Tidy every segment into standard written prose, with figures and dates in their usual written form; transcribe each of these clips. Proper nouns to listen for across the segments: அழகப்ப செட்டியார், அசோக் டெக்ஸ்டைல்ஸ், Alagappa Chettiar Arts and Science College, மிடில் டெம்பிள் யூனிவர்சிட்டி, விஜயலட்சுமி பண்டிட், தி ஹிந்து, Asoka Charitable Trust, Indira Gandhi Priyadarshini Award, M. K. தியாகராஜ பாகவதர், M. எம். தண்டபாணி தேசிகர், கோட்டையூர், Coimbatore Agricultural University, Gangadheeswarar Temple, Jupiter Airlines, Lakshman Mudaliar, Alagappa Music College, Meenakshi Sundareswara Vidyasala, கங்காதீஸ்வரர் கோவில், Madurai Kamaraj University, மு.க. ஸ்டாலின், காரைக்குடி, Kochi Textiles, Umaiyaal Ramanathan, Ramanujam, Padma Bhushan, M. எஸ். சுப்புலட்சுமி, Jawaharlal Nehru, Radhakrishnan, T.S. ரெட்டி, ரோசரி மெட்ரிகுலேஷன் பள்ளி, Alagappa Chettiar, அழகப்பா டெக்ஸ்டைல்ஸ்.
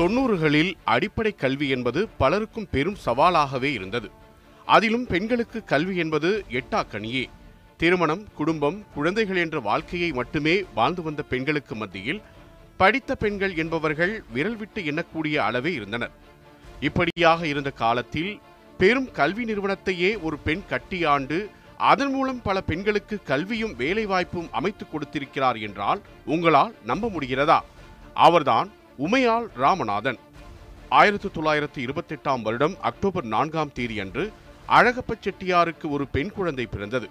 90களில் அடிப்படை கல்வி என்பது பலருக்கும் பெரும் சவாலாகவே இருந்தது. அதிலும் பெண்களுக்கு கல்வி என்பது எட்டாக்கனியே. திருமணம், குடும்பம், குழந்தைகள் என்ற வாழ்க்கையை மட்டுமே வாழ்ந்து வந்த பெண்களுக்கு மத்தியில் படித்த பெண்கள் என்பவர்கள் விரல் விட்டு எண்ணக்கூடிய அளவே இருந்தனர். இப்படியாக இருந்த காலத்தில் பெரும் கல்வி நிறுவனத்தையே ஒரு பெண் கட்டியாண்டு அதன் மூலம் பல பெண்களுக்கு கல்வியும் வேலைவாய்ப்பும் அமைத்து கொடுத்திருக்கிறார் என்றால் உங்களால் நம்ப முடிகிறதா? அவர்தான் உமையாள் ராமநாதன். 1928 அக்டோபர் 4 அன்று அழகப்ப செட்டியாருக்கு ஒரு பெண் குழந்தை பிறந்தது.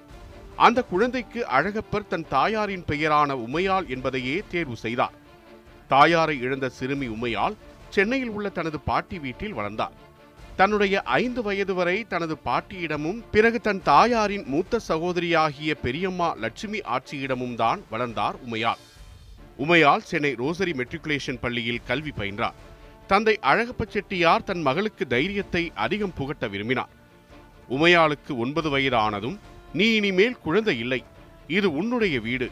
அந்த குழந்தைக்கு அழகப்பர் தன் தாயாரின் பெயரான உமையாள் என்பதையே தேர்வு செய்தார். தாயாரை இழந்த சிறுமி உமையாள் சென்னையில் உள்ள தனது பாட்டி வீட்டில் வளர்ந்தார். தன்னுடைய 5 வயது வரை தனது பாட்டியிடமும் பிறகு தன் தாயாரின் மூத்த சகோதரியாகிய பெரியம்மா லட்சுமி ஆட்சியிடமும் தான் வளர்ந்தார் உமையாள். உமையாள் சென்னை ரோசரி மெட்ரிகுலேஷன் பள்ளியில் கல்வி பயின்றார். தந்தை அழகப்ப செட்டியார் தன் மகளுக்கு தைரியத்தை அதிகம் புகட்ட விரும்பினார். உமையாளுக்கு 9 வயது ஆனதும், நீ இனிமேல் குழந்தை இல்லை, இது உன்னுடைய வீடு,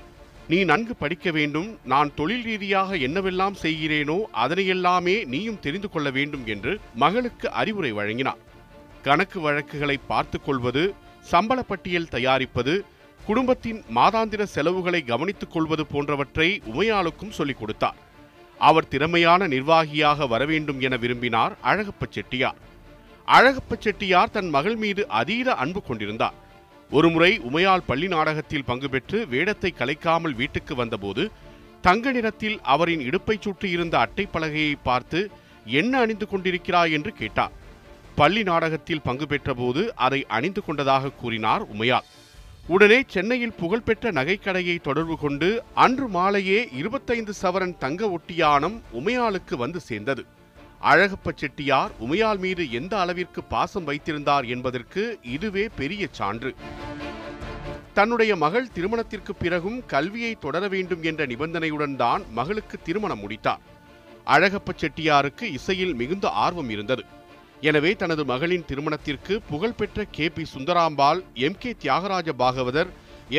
நீ நன்கு படிக்க வேண்டும், நான் தொழில் ரீதியாக என்னவெல்லாம் செய்கிறேனோ அதனையெல்லாமே நீயும் தெரிந்து கொள்ள வேண்டும் என்று மகளுக்கு அறிவுரை வழங்கினார். கணக்கு வழக்குகளை பார்த்து கொள்வது, சம்பள பட்டியல் தயாரிப்பது, குடும்பத்தின் மாதாந்திர செலவுகளை கவனித்துக் கொள்வது போன்றவற்றை உமையாளுக்கும் சொல்லிக் கொடுத்தார். அவர் திறமையான நிர்வாகியாக வர வேண்டும் என விரும்பினார் அழகப்ப செட்டியார். அழகப்ப செட்டியார் தன் மகள் மீது அதீத அன்பு கொண்டிருந்தார். ஒருமுறை உமையாள் பள்ளி நாடகத்தில் பங்கு பெற்று வேடத்தை கலைக்காமல் வீட்டுக்கு வந்தபோது தங்க நிறத்தில் அவரின் இடுப்பை சுற்றியிருந்த அட்டை பலகையை பார்த்து என்ன அணிந்து கொண்டிருக்கிறாய் என்று கேட்டார். பள்ளி நாடகத்தில் பங்கு பெற்றபோது அதை அணிந்து கொண்டதாக கூறினார் உமையாள். உடனே சென்னையில் புகழ்பெற்ற நகைக்கடையை தொடர்பு கொண்டு அன்று மாலையே 25 சவரன் தங்க ஒட்டியானம் உமையாளுக்கு வந்து சேர்ந்தது. அழகப்ப செட்டியார் உமையாள் மீது எந்த அளவிற்கு பாசம் வைத்திருந்தார் என்பதற்கு இதுவே பெரிய சான்று. தன்னுடைய மகள் திருமணத்திற்கு பிறகும் கல்வியை தொடர வேண்டும் என்ற நிபந்தனையுடன் தான் மகளுக்கு திருமணம் முடித்தார். அழகப்ப செட்டியாருக்கு இசையில் மிகுந்த ஆர்வம் இருந்தது. எனவே தனது மகளின் திருமணத்திற்கு புகழ்பெற்ற K. P. Sundarambal, M. K. தியாகராஜ பாகவதர்,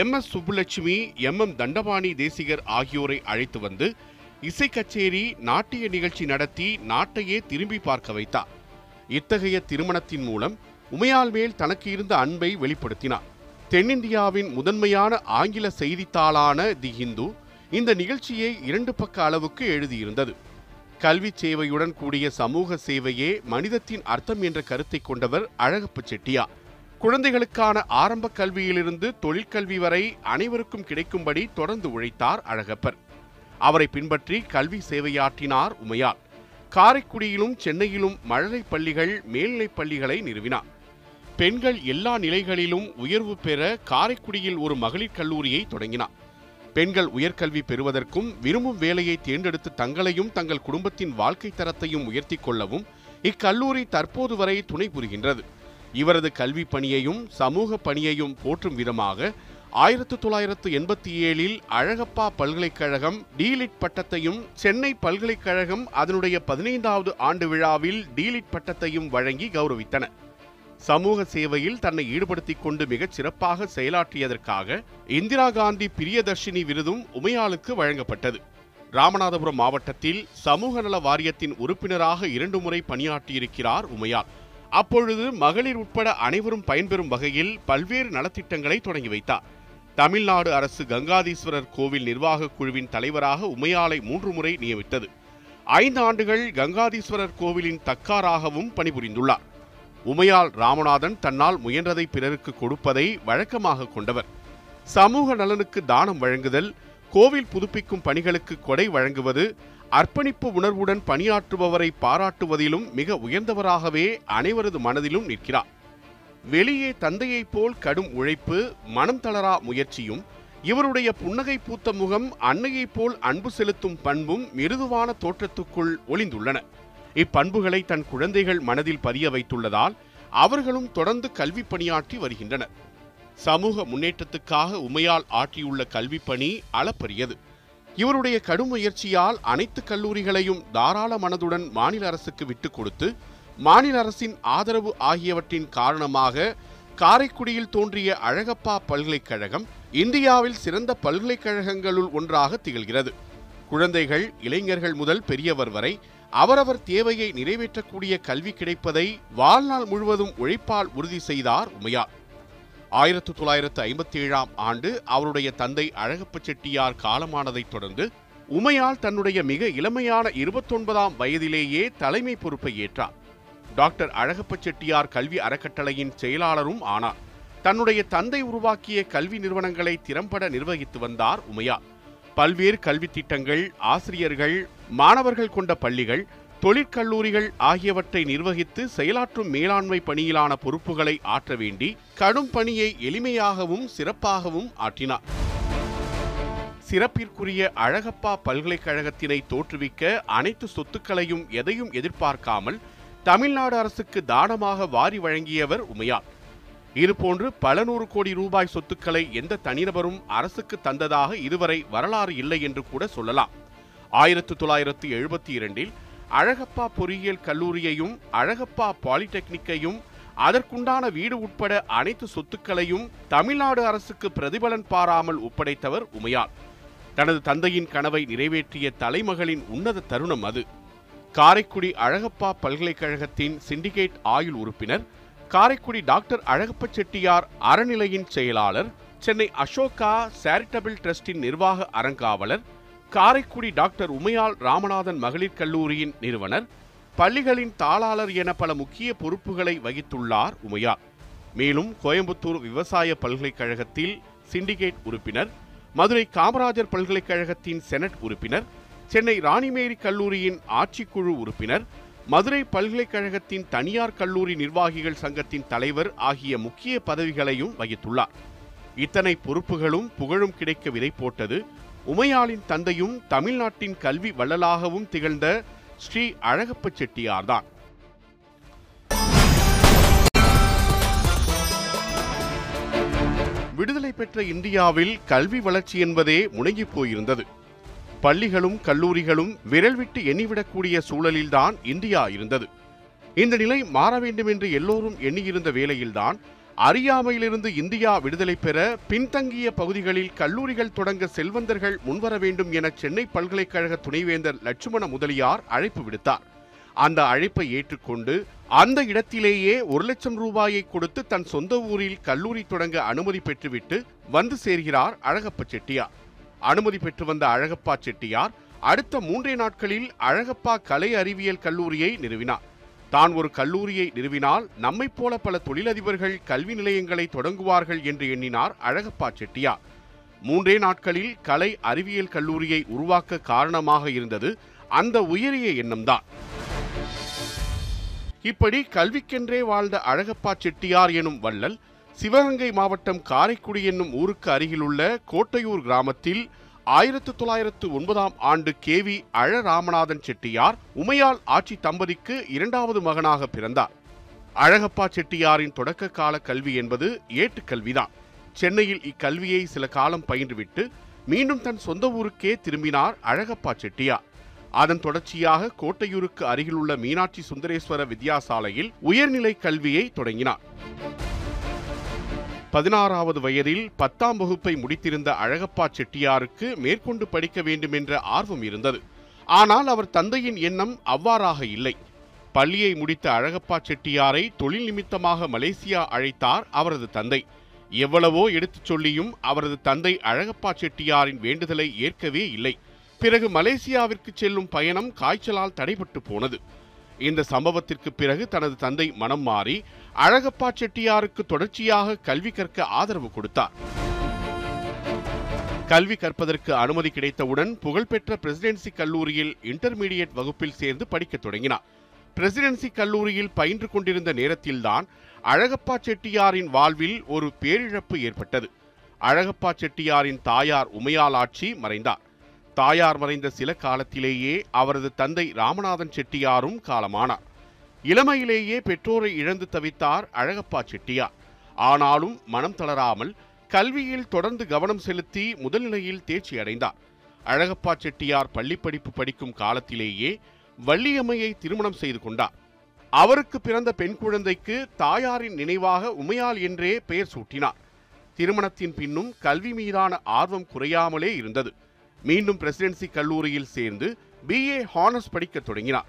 M. எஸ். சுப்புலட்சுமி, M. எம். தண்டபாணி தேசிகர் ஆகியோரை அழைத்து வந்து இசை கச்சேரி, நாட்டிய நிகழ்ச்சி நடத்தி நாட்டையே திரும்பி பார்க்க வைத்தார். இத்தகைய திருமணத்தின் மூலம் உமையாள் மேல் தனக்கு இருந்த அன்பை வெளிப்படுத்தினார். தென்னிந்தியாவின் முதன்மையான ஆங்கில செய்தித்தாளான தி ஹிந்து இந்த நிகழ்ச்சியை 2 பக்க அளவுக்கு எழுதியிருந்தது. கல்வி சேவையுடன் கூடிய சமூக சேவையே மனிதத்தின் அர்த்தம் என்ற கருத்தை கொண்டவர் அழகப்ப செட்டியார். குழந்தைகளுக்கான ஆரம்ப கல்வியிலிருந்து தொழிற்கல்வி வரை அனைவருக்கும் கிடைக்கும்படி தொடர்ந்து உழைத்தார் அழகப்பர். அவரை பின்பற்றி கல்வி சேவையாற்றினார் உமையாள். காரைக்குடியிலும் சென்னையிலும் மழலை பள்ளிகள், மேல்நிலைப் பள்ளிகளை நிறுவினார். பெண்கள் எல்லா நிலைகளிலும் உயர்வு பெற காரைக்குடியில் ஒரு மகளிர் கல்லூரியை தொடங்கினார். பெண்கள் உயர்கல்வி பெறுவதற்கும் விரும்பும் வேலையை தேர்ந்தெடுத்து தங்களையும் தங்கள் குடும்பத்தின் வாழ்க்கை தரத்தையும் உயர்த்தி கொள்ளவும் இக்கல்லூரி தற்போது வரை துணை புரிகின்றது. இவரது கல்வி பணியையும் சமூக பணியையும் போற்றும் விதமாக 1987 அழகப்பா பல்கலைக்கழகம் D.Litt பட்டத்தையும் சென்னை பல்கலைக்கழகம் அதனுடைய 15வது ஆண்டு விழாவில் D.Litt பட்டத்தையும் வழங்கி கௌரவித்தன. சமூக சேவையில் தன்னை ஈடுபடுத்திக் கொண்டு மிகச் சிறப்பாக செயலாற்றியதற்காக இந்திரா காந்தி பிரியதர்ஷினி விருதும் உமையாளுக்கு வழங்கப்பட்டது. ராமநாதபுரம் மாவட்டத்தில் சமூக நல வாரியத்தின் உறுப்பினராக 2 முறை பணியாற்றியிருக்கிறார் உமையாள். அப்பொழுது மகளிர் உட்பட அனைவரும் பயன்பெறும் வகையில் பல்வேறு நலத்திட்டங்களை தொடங்கி வைத்தார். தமிழ்நாடு அரசு கங்காதீஸ்வரர் கோவில் நிர்வாகக் குழுவின் தலைவராக உமையாளை 3 முறை நியமித்தது. 5 ஆண்டுகள் கங்காதீஸ்வரர் கோவிலின் தக்காராகவும் பணிபுரிந்துள்ளார். உமையாள் ராமநாதன் தன்னால் முயன்றதை பிறருக்கு கொடுப்பதை வழக்கமாக கொண்டவர். சமூக நலனுக்கு தானம் வழங்குதல், கோவில் புதுப்பிக்கும் பணிகளுக்கு கொடை வழங்குவது, அர்ப்பணிப்பு உணர்வுடன் பணியாற்றுபவரை பாராட்டுவதிலும் மிக உயர்ந்தவராகவே அனைவரது மனதிலும் நிற்கிறார். வெளியே தந்தையைப் போல் கடும் உழைப்பு, மனம் தளரா முயற்சியும், இவருடைய புன்னகை பூத்த முகம், அன்னையைப் போல் அன்பு செலுத்தும் பண்பும் மிருதுவான தோற்றத்துக்குள் ஒளிந்துள்ளன. இப்பண்புகளை தன் குழந்தைகள் மனதில் பதிய வைத்துள்ளதால் அவர்களும் தொடர்ந்து கல்வி பணியாற்றி வருகின்றனர். சமூக முன்னேற்றத்துக்காக உமையாள் ஆற்றியுள்ள கல்வி பணி அளப்பரியது. இவருடைய கடும் முயற்சியால் அனைத்து கல்லூரிகளையும் தாராள மனதுடன் மாநில அரசுக்கு விட்டுக் கொடுத்து மாநில அரசின் ஆதரவு ஆகியவற்றின் காரணமாக காரைக்குடியில் தோன்றிய அழகப்பா பல்கலைக்கழகம் இந்தியாவில் சிறந்த பல்கலைக்கழகங்களுள் ஒன்றாக திகழ்கிறது. குழந்தைகள், இளைஞர்கள் முதல் பெரியவர் வரை அவரவர் தேவையை நிறைவேற்றக்கூடிய கல்வி கிடைப்பதை வாழ்நாள் முழுவதும் உழைப்பால் உறுதி செய்தார் உமையாள். 1957ஆம் ஆண்டு அவருடைய தந்தை அழகப்ப செட்டியார் காலமானதைத் தொடர்ந்து உமையாள் தன்னுடைய மிக இளமையான 29ஆம் வயதிலேயே தலைமை பொறுப்பை ஏற்றார். டாக்டர் அழகப்ப செட்டியார் கல்வி அறக்கட்டளையின் செயலாளரும் ஆனார். தன்னுடைய தந்தை உருவாக்கிய கல்வி நிறுவனங்களை திறம்பட நிர்வகித்து வந்தார் உமையாள். பல்வேறு கல்வி திட்டங்கள், ஆசிரியர்கள், மாணவர்கள் கொண்ட பள்ளிகள், தொழிற்கல்லூரிகள் ஆகியவற்றை நிர்வகித்து செயலாற்றும் மேலாண்மை பணியிலான பொறுப்புகளை ஆற்ற வேண்டி கடும் பணியை எளிமையாகவும் சிறப்பாகவும் ஆற்றினார். சிறப்பிற்குரிய அழகப்பா பல்கலைக்கழகத்தினை தோற்றுவிக்க அனைத்து சொத்துக்களையும் எதையும் எதிர்பார்க்காமல் தமிழ்நாடு அரசுக்கு தானமாக வாரி வழங்கியவர் உமையாள். இதுபோன்று பல நூறு கோடி ரூபாய் சொத்துக்களை எந்த தனிநபரும் அரசுக்கு தந்ததாக இதுவரை வரலாறு இல்லை என்று கூட சொல்லலாம். 1972இல் அழகப்பா பொறியியல் கல்லூரியையும் அழகப்பா பாலிடெக்னிக்கையும் அதற்குண்டான வீடு உட்பட அனைத்து சொத்துக்களையும் தமிழ்நாடு அரசுக்கு பிரதிபலன் பாராமல் ஒப்படைத்தவர் உமையாள். தனது தந்தையின் கனவை நிறைவேற்றிய தலைமகளின் உன்னத தருணம் அது. காரைக்குடி அழகப்பா பல்கலைக்கழகத்தின் சிண்டிகேட் ஆயுள் உறுப்பினர், காரைக்குடி டாக்டர் அழகப்ப செட்டியார் அறநிலையின் செயலாளர், சென்னை அசோகா சேரிட்டபிள் டிரஸ்டின் நிர்வாக அறங்காவலர், காரைக்குடி டாக்டர் உமையாள் ராமநாதன் மகளிர் கல்லூரியின் நிறுவனர், பள்ளிகளின் தாளாளர் என பல முக்கிய பொறுப்புகளை வகித்துள்ளார் உமையாள். மேலும் கோயம்புத்தூர் விவசாய பல்கலைக்கழகத்தில் சிண்டிகேட் உறுப்பினர், மதுரை காமராஜர் பல்கலைக்கழகத்தின் செனட் உறுப்பினர், சென்னை ராணிமேரி கல்லூரியின் ஆட்சிக்குழு உறுப்பினர், மதுரை பல்கலைக்கழகத்தின் தனியார் கல்லூரி நிர்வாகிகள் சங்கத்தின் தலைவர் ஆகிய முக்கிய பதவிகளையும் வகித்துள்ளார். இத்தனை பொறுப்புகளும் புகழும் கிடைக்க விதை போட்டது உமையாளின் தந்தையும் தமிழ்நாட்டின் கல்வி வள்ளலாகவும் திகழ்ந்த ஸ்ரீ அழகப்ப செட்டியார்தான். விடுதலை பெற்ற இந்தியாவில் கல்வி வளர்ச்சி என்பதே முடங்கி போயிருந்தது. பள்ளிகளும் கல்லூரிகளும் விரல் விட்டு எண்ணிவிடக்கூடிய சூழலில்தான் இந்தியா இருந்தது. இந்த நிலை மாற வேண்டும் என்று எல்லோரும் எண்ணியிருந்த வேளையில்தான் அறியாமையிலிருந்து இந்தியா விடுதலை பெற பின்தங்கிய பகுதிகளில் கல்லூரிகள் தொடங்க செல்வந்தர்கள் முன்வர வேண்டும் என சென்னை பல்கலைக்கழக துணைவேந்தர் லட்சுமண முதலியார் அழைப்பு விடுத்தார். அந்த அழைப்பை ஏற்றுக்கொண்டு அந்த இடத்திலேயே 1,00,000 ரூபாயை கொடுத்து தன் சொந்த ஊரில் கல்லூரி தொடங்க அனுமதி பெற்றுவிட்டு வந்து சேர்கிறார் அழகப்ப செட்டியார். அனுமதி பெற்று வந்த அழகப்பா செட்டியார் அடுத்த 3 நாட்களில் அழகப்பா கலை அறிவியல் கல்லூரியை நிறுவினார். தான் ஒரு கல்லூரியை நிறுவினால் நம்மை போல பல தொழிலதிபர்கள் கல்வி நிலையங்களை தொடங்குவார்கள் என்று எண்ணினார் அழகப்பா செட்டியார். 3 நாட்களில் கலை அறிவியல் கல்லூரியை உருவாக்க காரணமாக இருந்தது அந்த உயரிய எண்ணம்தான். இப்படி கல்விக்கென்றே வாழ்ந்த அழகப்பா செட்டியார் எனும் வள்ளல் சிவகங்கை மாவட்டம் காரைக்குடி என்னும் ஊருக்கு அருகிலுள்ள கோட்டையூர் கிராமத்தில் 1909ஆம் ஆண்டு கே.வி. அழராமநாதன் செட்டியார் உமையாள் ஆட்சி தம்பதிக்கு 2வது மகனாக பிறந்தார். அழகப்பா செட்டியாரின் தொடக்க கால கல்வி என்பது ஏட்டுக்கல்விதான். சென்னையில் இக்கல்வியை சில காலம் பயின்றுவிட்டு மீண்டும் தன் சொந்த ஊருக்கே திரும்பினார் அழகப்பா செட்டியார். அதன் தொடர்ச்சியாக கோட்டையூருக்கு அருகிலுள்ள மீனாட்சி சுந்தரேஸ்வர வித்யாசாலையில் உயர்நிலை கல்வியை தொடங்கினார். 16வது வயதில் 10ஆம் வகுப்பை முடித்திருந்த அழகப்பா செட்டியாருக்கு மேற்கொண்டு படிக்க வேண்டும் என்ற ஆர்வம் இருந்தது. ஆனால் அவர் தந்தையின் எண்ணம் அவ்வாறாக இல்லை. பள்ளியை முடித்த அழகப்பா செட்டியாரை தொழில் நிமித்தமாக மலேசியா அழைத்தார் அவரது தந்தை. எவ்வளவோ எடுத்துச் சொல்லியும் அவரது தந்தை அழகப்பா செட்டியாரின் வேண்டுதலை ஏற்கவே இல்லை. பிறகு மலேசியாவிற்கு செல்லும் பயணம் காய்ச்சலால் தடைபட்டு போனது. இந்த சம்பவத்திற்கு பிறகு தனது தந்தை மனம் மாறி அழகப்பா செட்டியாருக்கு தொடர்ச்சியாக கல்வி கற்க ஆதரவு கொடுத்தார். கல்வி கற்பதற்கு அனுமதி கிடைத்தவுடன் புகழ்பெற்ற பிரசிடென்சி கல்லூரியில் இன்டர்மீடியட் வகுப்பில் சேர்ந்து படிக்கத் தொடங்கினார். பிரசிடென்சி கல்லூரியில் பயின்று கொண்டிருந்த நேரத்தில்தான் அழகப்பா செட்டியாரின் வாழ்வில் ஒரு பேரிழப்பு ஏற்பட்டது. அழகப்பா செட்டியாரின் தாயார் உமையாள் ஆட்சி மறைந்தார். தாயார் மறைந்த சில காலத்திலேயே அவரது தந்தை ராமநாதன் செட்டியாரும் காலமானார். இளமையிலேயே பெற்றோரை இழந்து தவித்தார் அழகப்பா செட்டியார். ஆனாலும் மனம் தளராமல் கல்வியில் தொடர்ந்து கவனம் செலுத்தி முதல்நிலையில் தேர்ச்சி அடைந்தார். அழகப்பா செட்டியார் பள்ளிப்படிப்பு படிக்கும் காலத்திலேயே வள்ளியம்மையை திருமணம் செய்து கொண்டார். அவருக்கு பிறந்த பெண் குழந்தைக்கு தாயாரின் நினைவாக உமையாள் என்றே பெயர் சூட்டினார். திருமணத்தின் பின்னும் கல்வி மீதான ஆர்வம் குறையாமலே இருந்தது. மீண்டும் பிரசிடென்சி கல்லூரியில் சேர்ந்து BA ஹானர்ஸ் படிக்கத் தொடங்கினார்.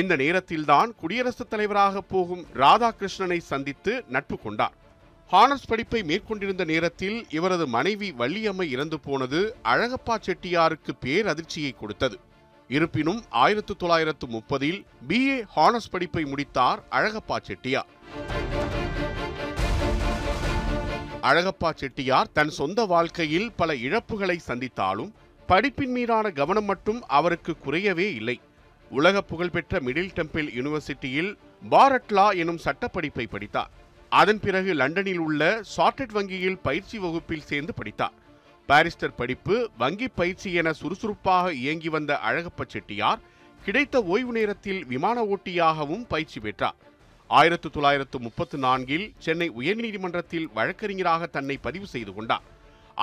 இந்த நேரத்தில்தான் குடியரசுத் தலைவராக போகும் ராதாகிருஷ்ணனை சந்தித்து நட்பு கொண்டார். ஹானர்ஸ் படிப்பை மேற்கொண்டிருந்த நேரத்தில் இவரது மனைவி வள்ளியம்மை இறந்து போனது அழகப்பா செட்டியாருக்கு பேரதிர்ச்சியை கொடுத்தது. இருப்பினும் 1930 BA ஹானர்ஸ் படிப்பை முடித்தார் அழகப்பா செட்டியார். அழகப்பா செட்டியார் தன் சொந்த வாழ்க்கையில் பல இழப்புகளை சந்தித்தாலும் படிப்பின் மீதான கவனம் மட்டும் அவருக்கு குறையவே இல்லை. உலக புகழ்பெற்ற மிடில் டெம்பிள் யூனிவர்சிட்டியில் பாரட்லா எனும் சட்டப்படிப்பை படித்தார். அதன் பிறகு லண்டனில் உள்ள சார்ட்டட் வங்கியில் பயிற்சி வகுப்பில் சேர்ந்து படித்தார். பாரிஸ்டர் படிப்பு, வங்கி பயிற்சி என சுறுசுறுப்பாக இயங்கி வந்த அழகப்பா செட்டியார் கிடைத்த ஓய்வு நேரத்தில் விமான ஓட்டியாகவும் பயிற்சி பெற்றார். 1934 சென்னை உயர்நீதிமன்றத்தில் வழக்கறிஞராக தன்னை பதிவு செய்து கொண்டார்.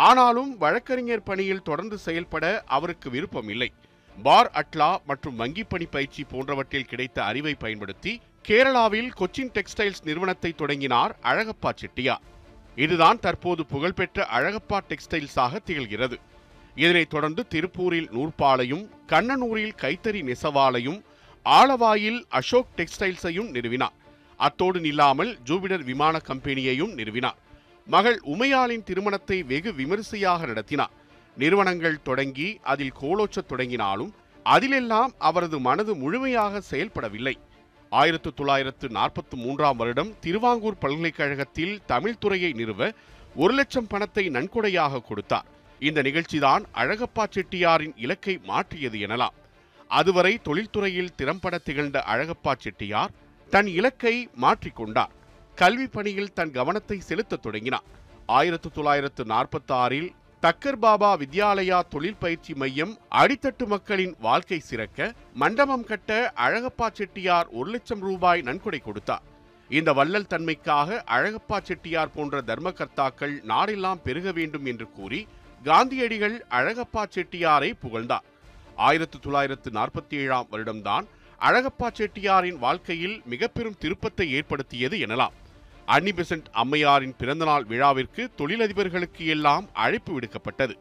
ஆனாலும் வழக்கறிஞர் பணியில் தொடர்ந்து செயல்பட அவருக்கு விருப்பம் இல்லை. பார் அட்லா மற்றும் வங்கி பணி பயிற்சி போன்றவற்றில் கிடைத்த அறிவை பயன்படுத்தி கேரளாவில் கொச்சின் டெக்ஸ்டைல்ஸ் நிறுவனத்தை தொடங்கினார் அழகப்பா செட்டியார். இதுதான் தற்போது புகழ்பெற்ற அழகப்பா டெக்ஸ்டைல்ஸாக திகழ்கிறது. இதனைத் தொடர்ந்து திருப்பூரில் நூற்பாலையும், கண்ணனூரில் கைத்தறி நெசவாலையும், ஆலவாயில் அசோக் டெக்ஸ்டைல்ஸையும் நிறுவினார். அத்தோடு நில்லாமல் ஜூபிடர் விமான கம்பெனியையும் நிறுவினார். மகள் உமையாளின் திருமணத்தை வெகு விமரிசையாக நடத்தினார். நிறுவனங்கள் தொடங்கி அதில் கோலோச்சத் தொடங்கினாலும் அதிலெல்லாம் அவரது மனது முழுமையாக செயல்படவில்லை. 1943 திருவாங்கூர் பல்கலைக்கழகத்தில் தமிழ்துறையை நிறுவ 1,00,000 பணத்தை நன்கொடையாக கொடுத்தார். இந்த நிகழ்ச்சிதான் அழகப்பா செட்டியாரின் இலக்கை மாற்றியது எனலாம். அதுவரை தொழில்துறையில் திறம்பட திகழ்ந்த அழகப்பா செட்டியார் தன் இலக்கை மாற்றிக்கொண்டார். கல்வி பணியில் தன் கவனத்தை செலுத்த தொடங்கினார். 1946 தக்கர் பாபா வித்யாலயா தொழில் பயிற்சி மையம் அடித்தட்டு மக்களின் வாழ்க்கை சிறக்க மண்டபம் கட்ட அழகப்பா செட்டியார் 1,00,000 ரூபாய் நன்கொடை கொடுத்தார். இந்த வள்ளல் தன்மைக்காக அழகப்பா செட்டியார் போன்ற தர்மகர்த்தாக்கள் நாடெல்லாம் பெருக வேண்டும் என்று கூறி காந்தியடிகள் அழகப்பா செட்டியாரை புகழ்ந்தார். 1947 அழகப்பா செட்டியாரின் வாழ்க்கையில் மிக பெரும் திருப்பத்தை ஏற்படுத்தியது எனலாம். அன்னி பெசன்ட் அம்மையாரின் பிறந்தநாள் விழாவிற்கு தொழிலதிபர்களுக்கு எல்லாம் அழைப்பு விடுக்கப்பட்டது.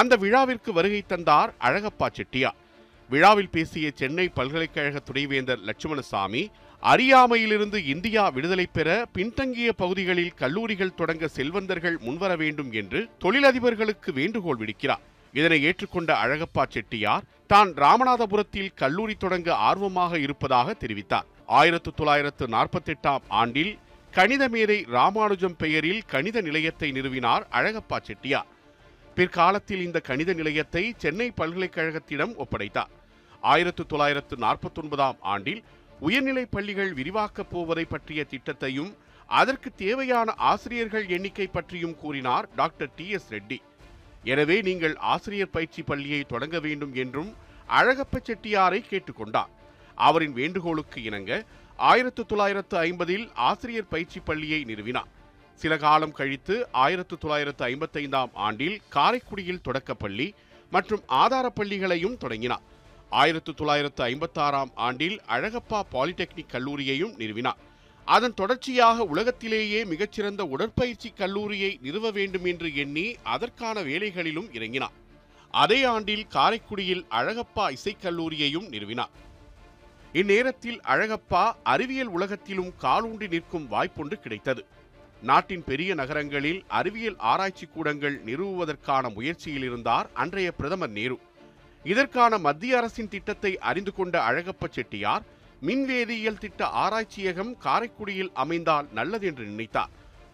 அந்த விழாவிற்கு வருகை தந்தார் அழகப்பா செட்டியார். விழாவில் பேசிய சென்னை பல்கலைக்கழக துணைவேந்தர் லட்சுமணசாமி, அறியாமையிலிருந்து இந்தியா விடுதலை பெற பின்தங்கிய பகுதிகளில் கல்லூரிகள் தொடங்க செல்வந்தர்கள் முன்வர வேண்டும் என்று தொழிலதிபர்களுக்கு வேண்டுகோள் விடுக்கிறார். இதனை ஏற்றுக்கொண்ட அழகப்பா செட்டியார் தான் ராமநாதபுரத்தில் கல்லூரி தொடங்க ஆர்வமாக இருப்பதாக தெரிவித்தார். 1948 கணித மேதை ராமானுஜம் பெயரில் கணித நிலையத்தை நிறுவினார் அழகப்பா செட்டியார். பிற்காலத்தில் இந்த கணித நிலையத்தை சென்னை பல்கலைக்கழகத்திடம் ஒப்படைத்தார். 1949 உயர்நிலைப் பள்ளிகள் விரிவாக்கப் போவதை பற்றிய திட்டத்தையும் அதற்கு தேவையான ஆசிரியர்கள் எண்ணிக்கை பற்றியும் கூறினார் டாக்டர் T.S. ரெட்டி. எனவே நீங்கள் ஆசிரியர் பயிற்சி பள்ளியை தொடங்க வேண்டும் என்றும் அழகப்பா செட்டியாரை கேட்டுக்கொண்டார். அவரின் வேண்டுகோளுக்கு இணங்க 1950 ஆசிரியர் பயிற்சி பள்ளியை நிறுவினார். சில காலம் கழித்து 1955 காரைக்குடியில் தொடக்கப்பள்ளி மற்றும் ஆதார பள்ளிகளையும் தொடங்கினார். 1956 அழகப்பா பாலிடெக்னிக் கல்லூரியையும் நிறுவினார். அதன் தொடர்ச்சியாக உலகத்திலேயே மிகச்சிறந்த உடற்பயிற்சி கல்லூரியை நிறுவ வேண்டும் என்று எண்ணி அதற்கான வேலைகளிலும் இறங்கினார். அதே ஆண்டில் காரைக்குடியில் அழகப்பா இசைக்கல்லூரியையும் நிறுவினார். இந்நேரத்தில் அழகப்பா அறிவியல் உலகத்திலும் காலூன்றி நிற்கும் வாய்ப்பொன்று கிடைத்தது. நாட்டின் பெரிய நகரங்களில் அறிவியல் ஆராய்ச்சி கூடங்கள் நிறுவுவதற்கான முயற்சியில் இருந்தார் அன்றைய பிரதமர் நேரு. இதற்கான மத்திய அரசின் திட்டத்தை அறிந்து கொண்ட அழகப்பா செட்டியார் மின்வேதியியல் திட்ட ஆராய்ச்சியகம் காரைக்குடியில் அமைந்தால் நல்லது என்று நினைத்தார்.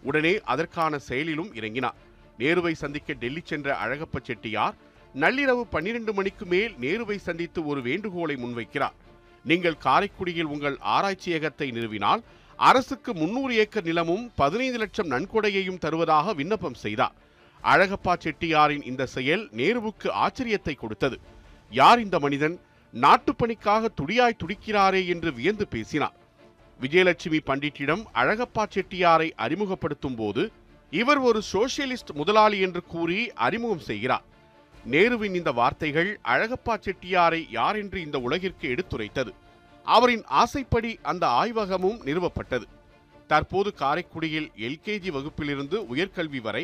உடனே அதற்கான செயலிலும் இறங்கினார். நேருவை சந்திக்க டெல்லி சென்ற அழகப்பா செட்டியார் நள்ளிரவு 12 மணிக்கு மேல் நேருவை சந்தித்து ஒரு வேண்டுகோளை முன்வைக்கிறார். நீங்கள் காரைக்குடியில் உங்கள் ஆராய்ச்சியகத்தை நிறுவினால் அரசுக்கு 300 ஏக்கர் நிலமும் 15,00,000 நன்கொடையையும் தருவதாக விண்ணப்பம் செய்தார். அழகப்பா செட்டியாரின் இந்த செயல் நேருவுக்கு ஆச்சரியத்தை கொடுத்தது. யார் இந்த மனிதன், நாட்டுப்பணிக்காக துடியாய் துடிக்கிறாரே என்று வியந்து பேசினார். விஜயலட்சுமி பண்டிட்டிடம் அழகப்பா செட்டியாரை அறிமுகப்படுத்தும் போது இவர் ஒரு சோசியலிஸ்ட் முதலாளி என்று கூறி அறிமுகம் செய்கிறார். நேருவின் இந்த வார்த்தைகள் அழகப்பா செட்டியாரை யார் என்று இந்த உலகிற்கு எடுத்துரைத்தது. அவரின் ஆசைப்படி அந்த ஆய்வகமும் நிறுவப்பட்டது. தற்போது காரைக்குடியில் LKG வகுப்பிலிருந்து உயர்கல்வி வரை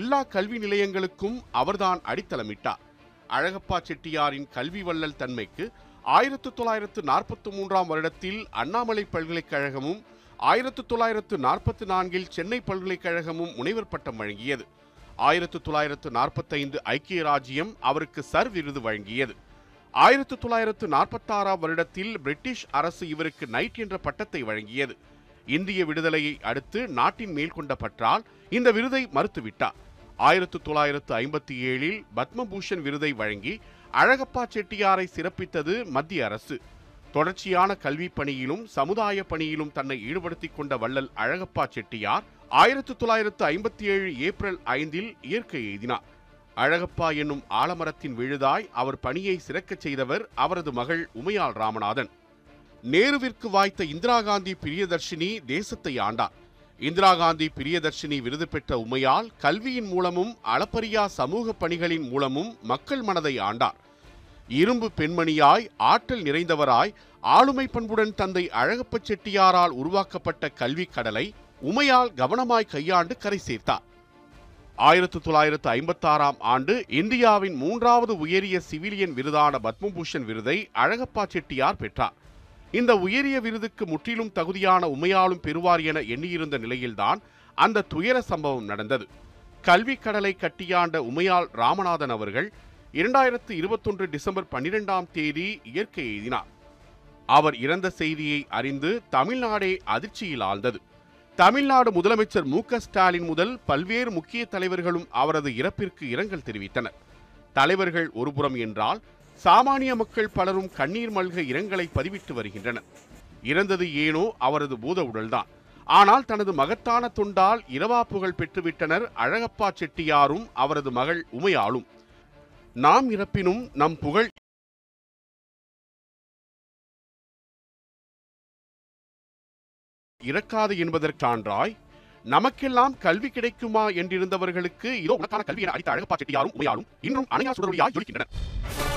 எல்லா கல்வி நிலையங்களுக்கும் அவர்தான் அடித்தளமிட்டார். அழகப்பா செட்டியாரின் கல்வி வள்ளல் தன்மைக்கு 1943 வருடத்தில் அண்ணாமலை பல்கலைக்கழகமும் 1944 சென்னை பல்கலைக்கழகமும் முனைவர் பட்டம் வழங்கியது. 1945 ஐக்கிய ராஜ்யம் அவருக்கு சர் விருது வழங்கியது. 1946 வருடத்தில் பிரிட்டிஷ் அரசு இவருக்கு நைட் என்ற பட்டத்தை வழங்கியது. இந்திய விடுதலையை அடுத்து நாட்டின் மேல் கொண்ட பற்றால் இந்த விருதை மறுத்துவிட்டார். 1957 பத்மபூஷன் விருதை வழங்கி அழகப்பா செட்டியாரை சிறப்பித்தது மத்திய அரசு. தொடர்ச்சியான கல்வி பணியிலும் சமுதாய பணியிலும் தன்னை ஈடுபடுத்திக் கொண்ட வள்ளல் அழகப்பா செட்டியார் 1957 ஏப்ரல் 5 இயற்கை எய்தினார். அழகப்பா என்னும் ஆலமரத்தின் விழுதாய் அவர் பணியை சிறக்கச் செய்தவர் அவரது மகள் உமையாள் ராமநாதன். நேருவிற்கு வாய்த்த இந்திரா காந்தி பிரியதர்ஷினி தேசத்தை ஆண்டார். இந்திரா காந்தி பிரியதர்ஷினி விருது பெற்ற உமையால் கல்வியின் மூலமும் அளப்பரியா சமூக பணிகளின் மூலமும் மக்கள் மனதை ஆண்டார். இரும்பு பெண்மணியாய் ஆற்றல் நிறைந்தவராய் ஆளுமை பண்புடன் தந்தை அழகப்ப செட்டியாரால் உருவாக்கப்பட்ட கல்வி கடலை உமையால் கவனமாய் கையாண்டு கரை சேர்த்தார். 1956 ஆண்டு இந்தியாவின் 3வது உயரிய சிவிலியன் விருதான பத்மபூஷன் விருதை அழகப்பா செட்டியார் பெற்றார். இந்த உயரிய விருதுக்கு முற்றிலும் தகுதியான உமையாலும் பெறுவார் என எண்ணியிருந்த நிலையில்தான் அந்த துயர சம்பவம் நடந்தது. கல்வி கடலை கட்டியாண்ட உமையாள் ராமநாதன் அவர்கள் 2021 டிசம்பர் 12 இயற்கை எய்தினார். அவர் இறந்த செய்தியை அறிந்து தமிழ்நாடே அதிர்ச்சியில் ஆழ்ந்தது. தமிழ்நாடு முதலமைச்சர் மு.க. ஸ்டாலின் முதல் பல்வேறு முக்கிய தலைவர்களும் அவரது இறப்பிற்கு இரங்கல் தெரிவித்தனர். தலைவர்கள் ஒருபுறம் என்றால் சாமானிய மக்கள் பலரும் கண்ணீர் மல்க இரங்கலை பதிவிட்டு வருகின்றனர். இறந்தது ஏனோ அவரது பூத உடல்தான். ஆனால் தனது மகத்தான தொண்டால் இரவா புகழ் பெற்றுவிட்டனர் அழகப்பா செட்டியாரும் அவரது மகள் உமையாளும். நாம் இறப்பினும் நம் புகழ் இறக்காது என்பதற்கான்றாய் நமக்கெல்லாம் கல்வி கிடைக்குமா என்றிருந்தவர்களுக்கு இதோ உனக்கான கல்வி என அளித்த அழகப்பா செட்டியாரும் உமையாளும் இன்றும் அணையா சுடரொளியாய் ஜொலிக்கின்றனர்.